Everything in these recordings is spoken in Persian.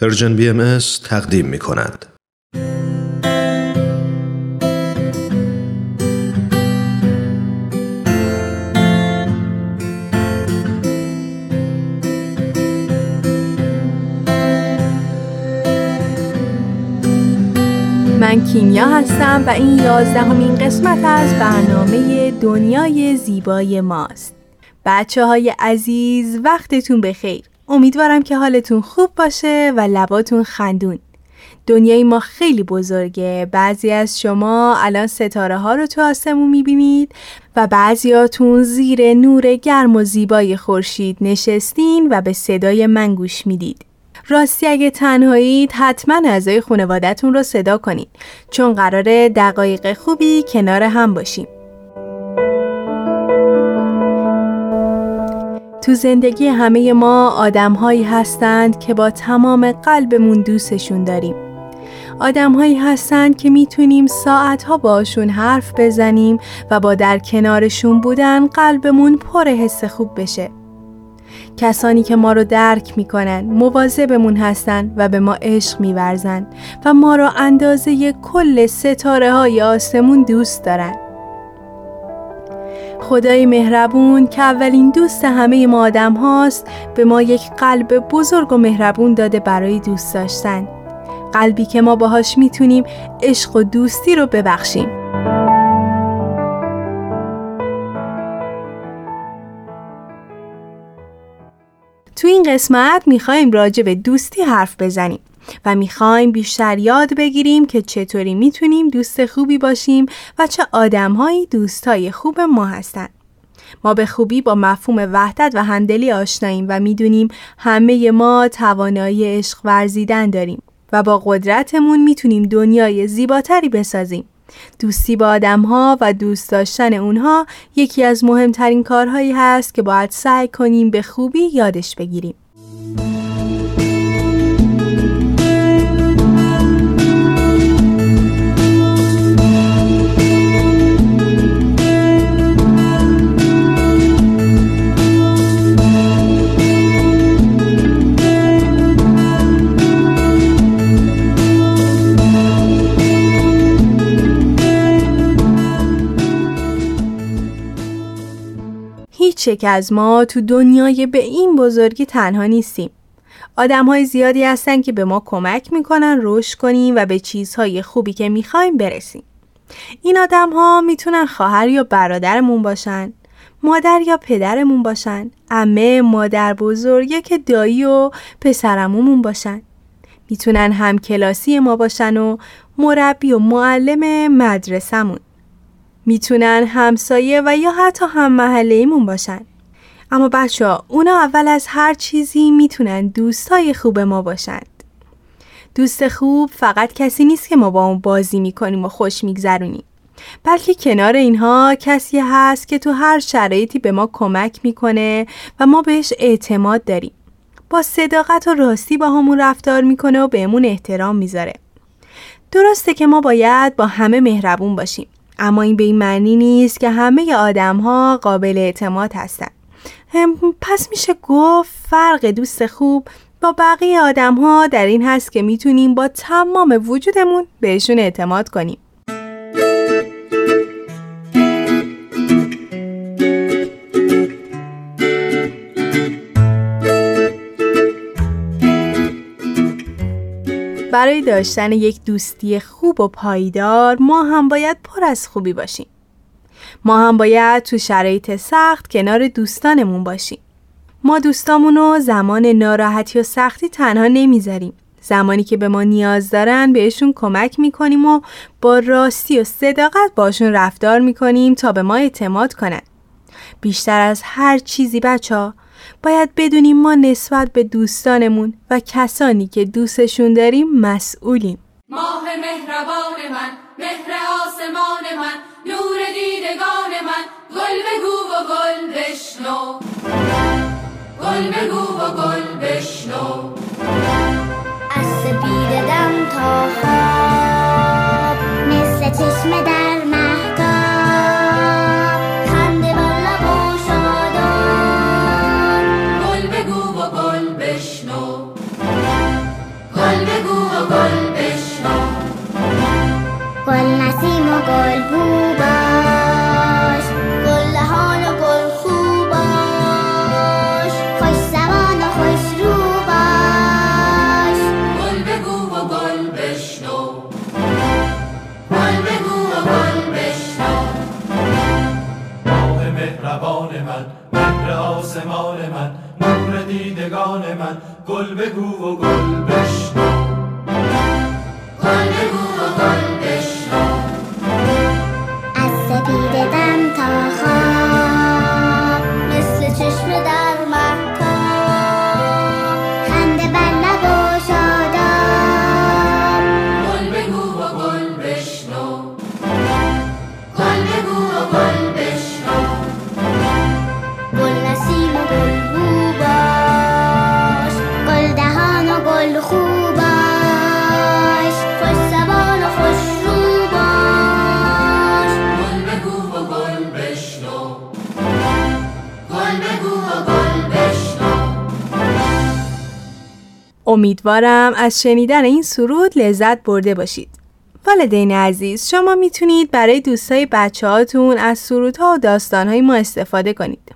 پرژن BMS تقدیم می کند. من کیمیا هستم و این 11مین قسمت از برنامه دنیای زیبای ماست. بچه های عزیز وقتتون بخیر. امیدوارم که حالتون خوب باشه و لباتون خندون. دنیای ما خیلی بزرگه. بعضی از شما الان ستاره ها رو تو آسمون میبینید و بعضیاتون زیر نور گرم و زیبای خورشید نشستین و به صدای من گوش میدید. راستی اگه تنهایید حتما اعضای خانوادتون رو صدا کنید، چون قراره دقایق خوبی کنار هم باشیم. تو زندگی همه ما آدم‌هایی هستند که با تمام قلبمون دوستشون داریم. آدم‌هایی هستند که میتونیم ساعت‌ها باشون حرف بزنیم و با در کنارشون بودن قلبمون پر حس خوب بشه. کسانی که ما رو درک میکنن، مواظبمون هستن و به ما عشق میورزن و ما رو اندازه کل ستاره های آسمون دوست دارن. خدای مهربون که اولین دوست همه ما آدم هاست، به ما یک قلب بزرگ و مهربون داده برای دوست داشتن، قلبی که ما باهاش میتونیم عشق و دوستی رو ببخشیم. تو این قسمت میخوایم راجع به دوستی حرف بزنیم و میخوایم بیشتر یاد بگیریم که چطوری میتونیم دوست خوبی باشیم و چه آدمهایی دوستای خوب ما هستن. ما به خوبی با مفهوم وحدت و همدلی آشناییم و میدونیم همه ما توانایی عشق ورزیدن داریم و با قدرتمون میتونیم دنیای زیباتری بسازیم. دوستی با آدم‌ها و دوست داشتن اونها یکی از مهمترین کارهایی هست که باید سعی کنیم به خوبی یادش بگیریم. چک از ما تو دنیای به این بزرگی تنها نیستیم. آدم‌های زیادی هستن که به ما کمک میکنن رشد کنیم و به چیزهای خوبی که میخوایم برسیم. این آدم‌ها میتونن خواهر یا برادرمون باشن، مادر یا پدرمون باشن، عمه، مادر بزرگه که دایی و پسرعمومون باشن. میتونن همکلاسی ما باشن و مربی و معلم مدرسمون. میتونن همسایه و یا حتی هم محله‌ایمون باشن. اما بچه‌ها، اونا اول از هر چیزی میتونن دوستای خوب ما باشند. دوست خوب فقط کسی نیست که ما با اون بازی میکنیم و خوش میگذرونیم، بلکه کنار اینها کسی هست که تو هر شرایطی به ما کمک میکنه و ما بهش اعتماد داریم. با صداقت و راستی با همون رفتار میکنه و بهمون احترام میذاره. درسته که ما باید با همه مهربون باشیم، اما این به این معنی نیست که همه آدم‌ها قابل اعتماد هستن. پس میشه گفت فرق دوست خوب با بقیه آدم‌ها در این هست که میتونیم با تمام وجودمون بهشون اعتماد کنیم. برای داشتن یک دوستی خوب و پایدار ما هم باید پر از خوبی باشیم. ما هم باید تو شرایط سخت کنار دوستانمون باشیم. ما دوستامونو زمان ناراحتی و سختی تنها نمیذاریم. زمانی که به ما نیاز دارن بهشون کمک میکنیم و با راستی و صداقت باشون رفتار میکنیم تا به ما اعتماد کنن. بیشتر از هر چیزی بچه‌ها باید بدونیم ما نسبت به دوستانمون و کسانی که دوستشون داریم مسئولیم. ماه مهربان من، مهر آسمان من، نور دیدگان من، گل بگو و گل بشنو، گل بگو و گل بشنو، از سپید دم تا خواب مثل چشم در گل بگو و گل بشنو، گل بگو و گل بشنو، از سپید دم تا خواب مثل چشم در مهتاب، خنده بر لب و شاداب، گل بگو و گل بشنو، گل بگو و گل بشنو، گل نسیم و گل امیدوارم از شنیدن این سرود لذت برده باشید. والدین عزیز، شما میتونید برای دوستای بچه‌هاتون از سرودها و داستانهای ما استفاده کنید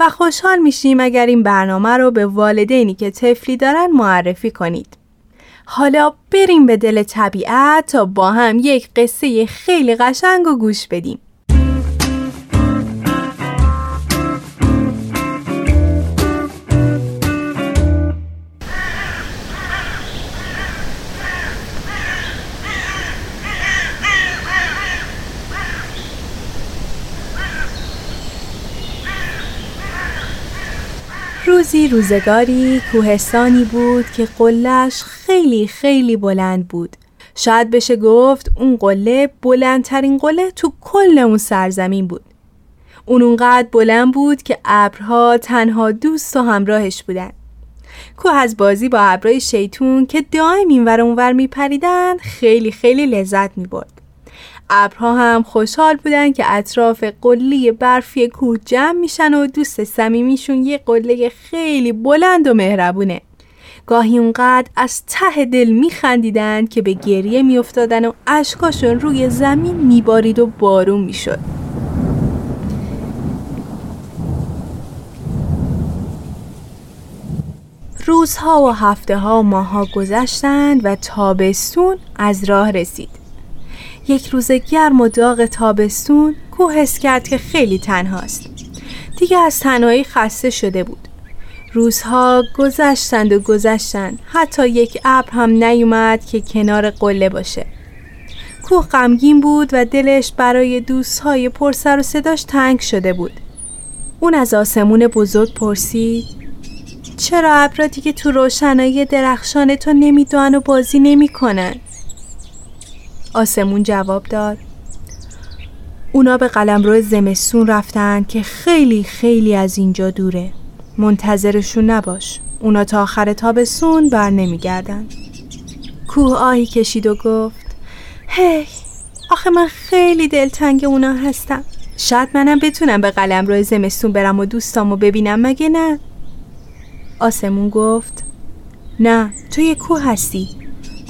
و خوشحال میشیم اگر این برنامه رو به والدینی که طفلی دارن معرفی کنید. حالا بریم به دل طبیعت تا با هم یک قصه خیلی قشنگ رو گوش بدیم. روزی روزگاری کوهستانی بود که قله‌اش خیلی خیلی بلند بود. شاید بشه گفت اون قله بلندترین قله تو کل اون سرزمین بود. اون اونقدر بلند بود که ابرها تنها دوست و همراهش بودن. کوه از بازی با ابرهای شیطون که دائم اینور اونور میپریدن خیلی خیلی لذت میبرد. ابرها هم خوشحال بودن که اطراف قله برفی کوه جمع میشن و دوست صمیمیشون یه قله خیلی بلند و مهربونه. گاهی اونقدر از ته دل میخندیدن که به گریه میافتادن و اشکاشون روی زمین میبارید و بارون میشد. روزها و هفته ها و ماها گذشتند و تابستون از راه رسید. یک روز گرم و داغ تابستون کوه حس کرد که خیلی تنهاست. دیگه از تنهایی خسته شده بود. روزها گذشتند و گذشتند، حتی یک ابر هم نیومد که کنار قله باشه. کوه غمگین بود و دلش برای دوستهای پرسر و صداش تنگ شده بود. اون از آسمون بزرگ پرسید: چرا ابرا دیگه تو روشنایی درخشان تو نمیدوان و بازی نمیکنن؟ آسمون جواب داد: اونا به قلمرو زمستون رفتن که خیلی خیلی از اینجا دوره. منتظرشون نباش. اونا تا آخر تابستون بر نمیگردن. کوه آهی کشید و گفت: هی، آخه من خیلی دلتنگ اونا هستم. شاید منم بتونم به قلمرو زمستون برم و دوستامو ببینم، مگه نه؟ آسمون گفت: نه، تو یه کوه هستی.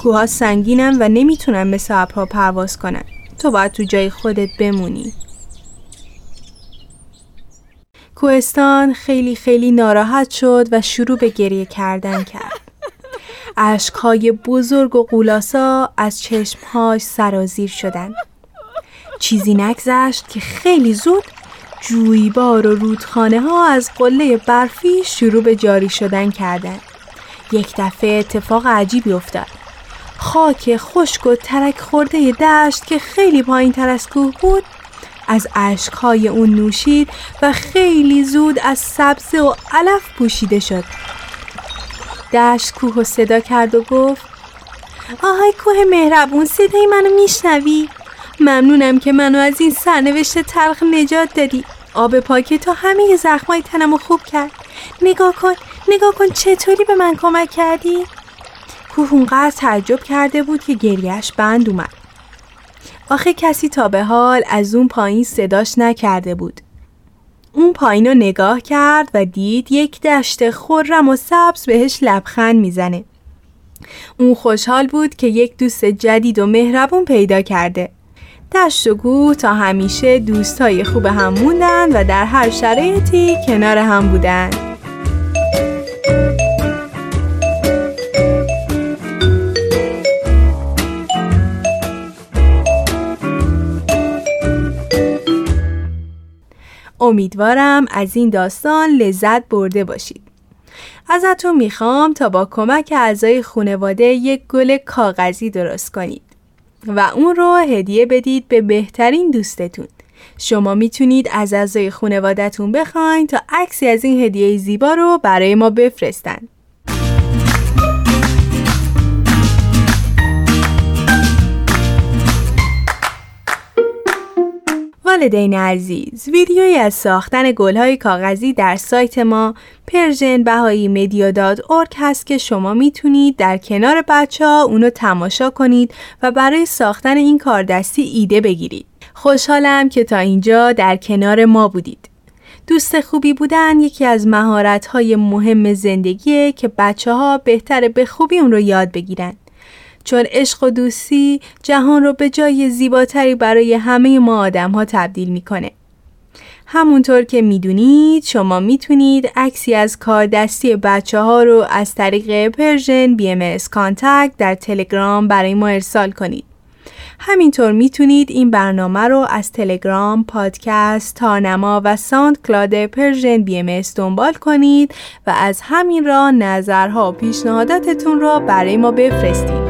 کوها سنگینن و نمیتونن مثل ابرها پرواز کنن. تو باید تو جای خودت بمونی. کوهستان خیلی خیلی ناراحت شد و شروع به گریه کردن کرد. اشک‌های بزرگ و غولاسا از چشم‌هاش سرازیر شدن. چیزی نگذشت که خیلی زود جویبار و رودخانه‌ها از قله برفی شروع به جاری شدن کردند. یک دفعه اتفاق عجیبی افتاد. خاک خشک و ترک خورده دشت که خیلی پایین تر از کوه بود از اشک‌های اون نوشید و خیلی زود از سبزه و علف پوشیده شد. دشت کوه صدا کرد و گفت: آهای کوه مهربون، صدای منو میشنوی؟ ممنونم که منو از این سرنوشت تلخ نجات دادی. آب پاک تو همه زخمای تنمو خوب کرد. نگاه کن چطوری به من کمک کردی؟ کوه اونقدر تعجب کرده بود که گریهش بند اومد. آخه کسی تا به حال از اون پایین صداش نکرده بود. اون پایین رو نگاه کرد و دید یک دشت خرم و سبز بهش لبخند میزنه. اون خوشحال بود که یک دوست جدید و مهربون پیدا کرده. دشت و کوه تا همیشه دوستای خوب هم موندن و در هر شرایطی کنار هم بودن. امیدوارم از این داستان لذت برده باشید. ازتون میخوام تا با کمک اعضای خانواده یک گل کاغذی درست کنید و اون رو هدیه بدید به بهترین دوستتون. شما میتونید از اعضای خانواده‌تون بخواید تا عکسی از این هدیه زیبا رو برای ما بفرستن. والدین عزیز، ویدیویی از ساختن گل‌های کاغذی در سایت ما persianbahaimedia.org هست که شما میتونید در کنار بچه‌ها اونو تماشا کنید و برای ساختن این کاردستی ایده بگیرید. خوشحالم که تا اینجا در کنار ما بودید. دوست خوبی بودن یکی از مهارت‌های مهم زندگیه که بچه‌ها بهتره به خوبی اون رو یاد بگیرن. چون عشق و دوستی جهان رو به جای زیباتری برای همه ما آدم‌ها تبدیل می‌کنه. همونطور که می‌دونید شما می‌تونید عکسی از کاردستی بچه‌ها رو از طریق پرژن BMS کانتکت در تلگرام برای ما ارسال کنید. همینطور می‌تونید این برنامه رو از تلگرام، پادکست، تارنما و ساوند کلاد پرژن BMS دنبال کنید و از همین راه نظرها و پیشنهاداتتون رو برای ما بفرستید.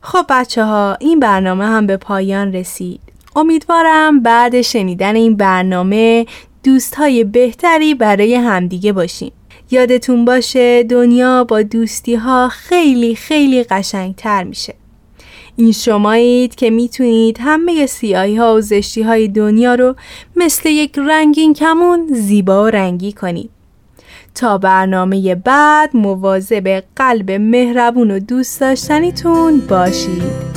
خب بچه ها، این برنامه هم به پایان رسید. امیدوارم بعد شنیدن این برنامه دوستهای بهتری برای همدیگه باشیم. یادتون باشه دنیا با دوستی ها خیلی خیلی قشنگتر میشه. این شمایید که میتونید همه سیاهی ها و زشتی های دنیا رو مثل یک رنگین کمون زیبا و رنگی کنید. تا برنامه بعد مواظب قلب مهربون و دوست داشتنیتون باشید.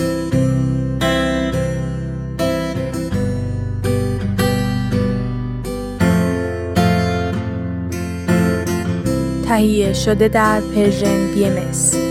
تهیه شده در پرژن BMS.